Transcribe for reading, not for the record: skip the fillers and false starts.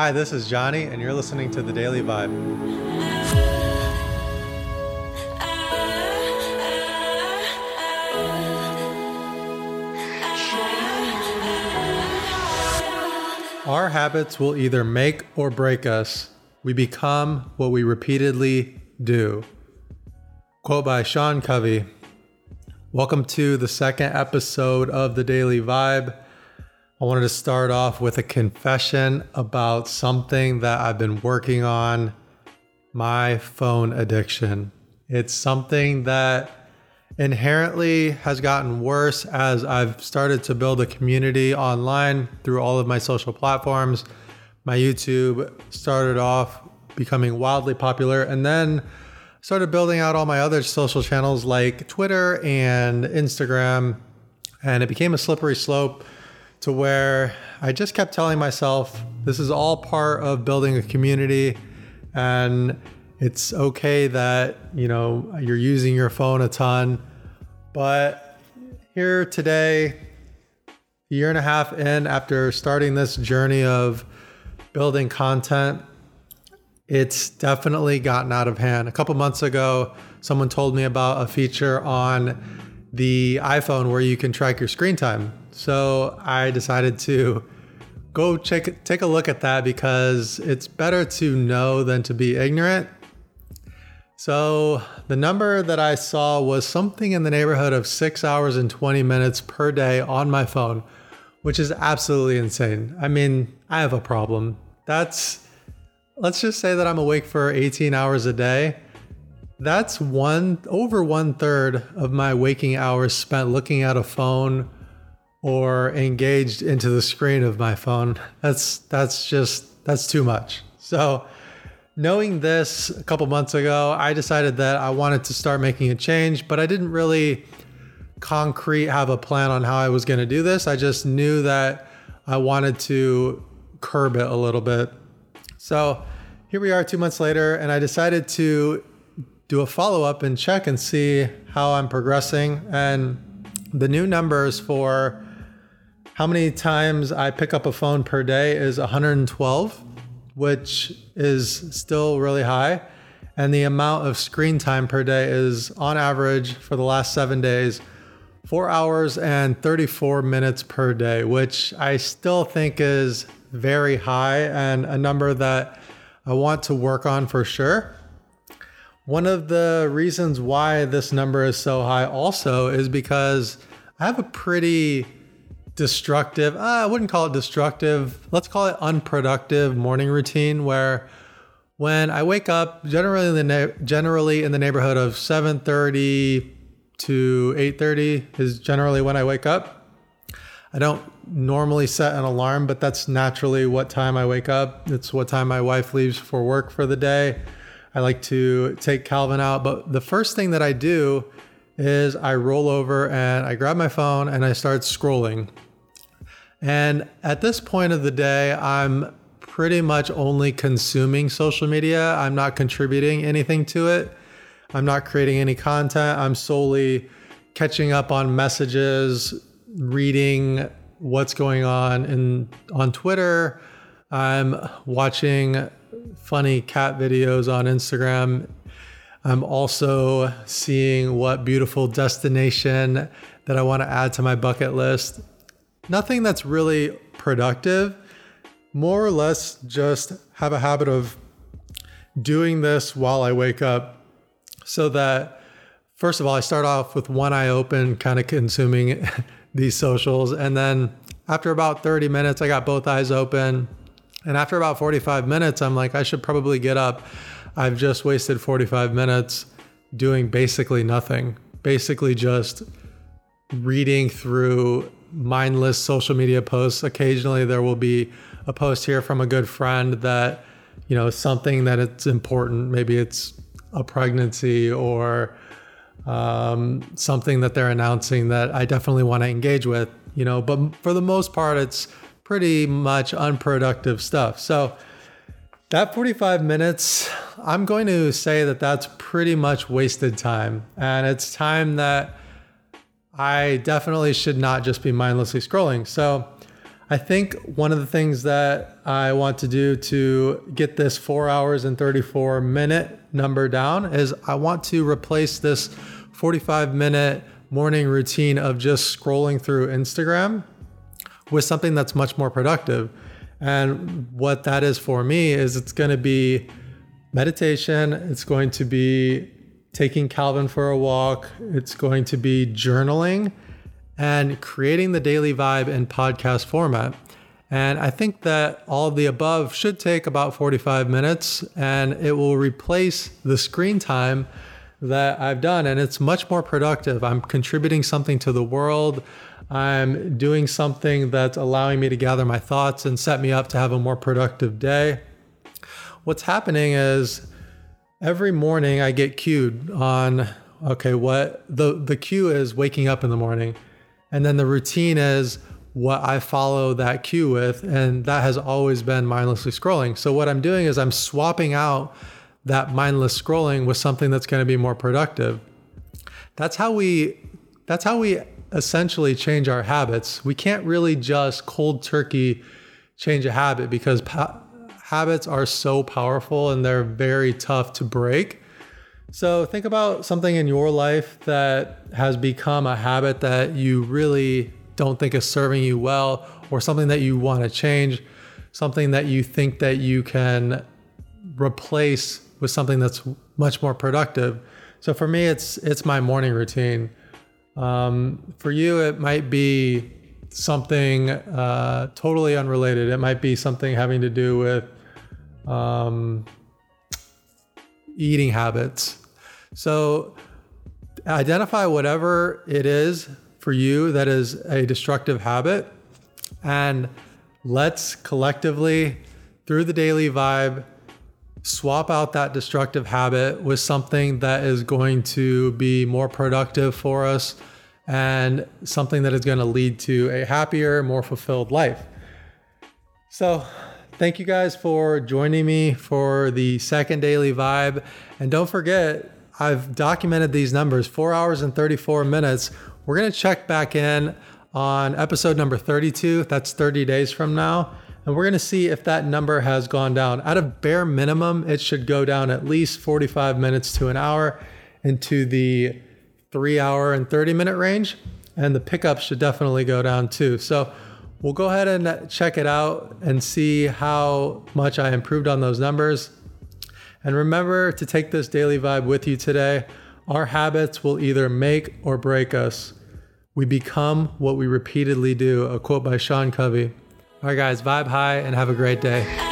Hi, this is Johnny, and you're listening to The Daily Vibe. Our habits will either make or break us. We become what we repeatedly do. Quote by Sean Covey. Welcome to the second episode of The Daily Vibe. I wanted to start off with a confession about something that I've been working on, my phone addiction. It's something that inherently has gotten worse as I've started to build a community online through all of my social platforms. My YouTube started off becoming wildly popular and then started building out all my other social channels like Twitter and Instagram. And it became a slippery slope to where I just kept telling myself, this is all part of building a community, and it's okay that, you're using your phone a ton. But here today, a year and a half in, after starting this journey of building content, it's definitely gotten out of hand. A couple months ago, someone told me about a feature on the iPhone where you can track your screen time. So I decided to go take a look at that, because it's better to know than to be ignorant. So the number that I saw was something in the neighborhood of 6 hours and 20 minutes per day on my phone, which is absolutely insane. I mean, I have a problem. Let's just say that I'm awake for 18 hours a day. That's over one third of my waking hours spent looking at a phone or engaged into the screen of my phone. That's too much. So knowing this a couple months ago, I decided that I wanted to start making a change, but I didn't really have a plan on how I was going to do this. I just knew that I wanted to curb it a little bit. So here we are 2 months later, and I decided to do a follow-up and check and see how I'm progressing. And the new numbers for how many times I pick up a phone per day is 112. Which is still really high. And the amount of screen time per day is, on average, for the last 7 days, 4 hours and 34 minutes per day, which I still think is very high and a number that I want to work on for sure. One of the reasons why this number is so high also is because I have a pretty destructive, I wouldn't call it destructive, let's call it unproductive morning routine, where when I wake up, generally in the neighborhood of 7:30 to 8:30 is generally when I wake up. I don't normally set an alarm, but that's naturally what time I wake up. It's what time my wife leaves for work for the day. I like to take Calvin out, but the first thing that I do is I roll over and I grab my phone and I start scrolling. And at this point of the day, I'm pretty much only consuming social media. I'm not contributing anything to it. I'm not creating any content. I'm solely catching up on messages, reading what's going on on Twitter. I'm watching funny cat videos on Instagram. I'm also seeing what beautiful destination that I want to add to my bucket list. Nothing that's really productive, more or less just have a habit of doing this while I wake up, so that, first of all, I start off with one eye open, kind of consuming these socials. And then after about 30 minutes, I got both eyes open. And after about 45 minutes, I'm like, I should probably get up. I've just wasted 45 minutes doing basically nothing, basically just reading through mindless social media posts. Occasionally there will be a post here from a good friend that, something that it's important. Maybe it's a pregnancy or something that they're announcing that I definitely want to engage with, but for the most part, it's pretty much unproductive stuff. So that 45 minutes, I'm going to say that that's pretty much wasted time. And it's time that I definitely should not just be mindlessly scrolling. So I think one of the things that I want to do to get this 4 hours and 34 minute number down is I want to replace this 45 minute morning routine of just scrolling through Instagram with something that's much more productive. And what that is for me is it's going to be meditation. It's going to be taking Calvin for a walk. It's going to be journaling and creating the Daily Vibe in podcast format. And I think that all of the above should take about 45 minutes and it will replace the screen time that I've done. And it's much more productive. I'm contributing something to the world. I'm doing something that's allowing me to gather my thoughts and set me up to have a more productive day. What's happening is every morning I get cued on, okay, what the cue is waking up in the morning. And then the routine is what I follow that cue with. And that has always been mindlessly scrolling. So what I'm doing is I'm swapping out that mindless scrolling with something that's going to be more productive. That's how we essentially change our habits. We can't really just cold turkey change a habit because habits are so powerful and they're very tough to break. So think about something in your life that has become a habit that you really don't think is serving you well, or something that you want to change, something that you think that you can replace with something that's much more productive. So for me, it's my morning routine. For you, it might be something totally unrelated. It might be something having to do with eating habits. So identify whatever it is for you that is a destructive habit, and let's collectively, through the Daily Vibe, swap out that destructive habit with something that is going to be more productive for us and something that is going to lead to a happier, more fulfilled life. So thank you guys for joining me for the second Daily Vibe. And don't forget, I've documented these numbers, 4 hours and 34 minutes. We're going to check back in on episode number 32. That's 30 days from now. And we're going to see if that number has gone down. At a bare minimum, it should go down at least 45 minutes to an hour into the 3 hour and 30 minute range. And the pickup should definitely go down too. So we'll go ahead and check it out and see how much I improved on those numbers. And remember to take this Daily Vibe with you today. Our habits will either make or break us. We become what we repeatedly do, a quote by Sean Covey. All right, guys, vibe high and have a great day.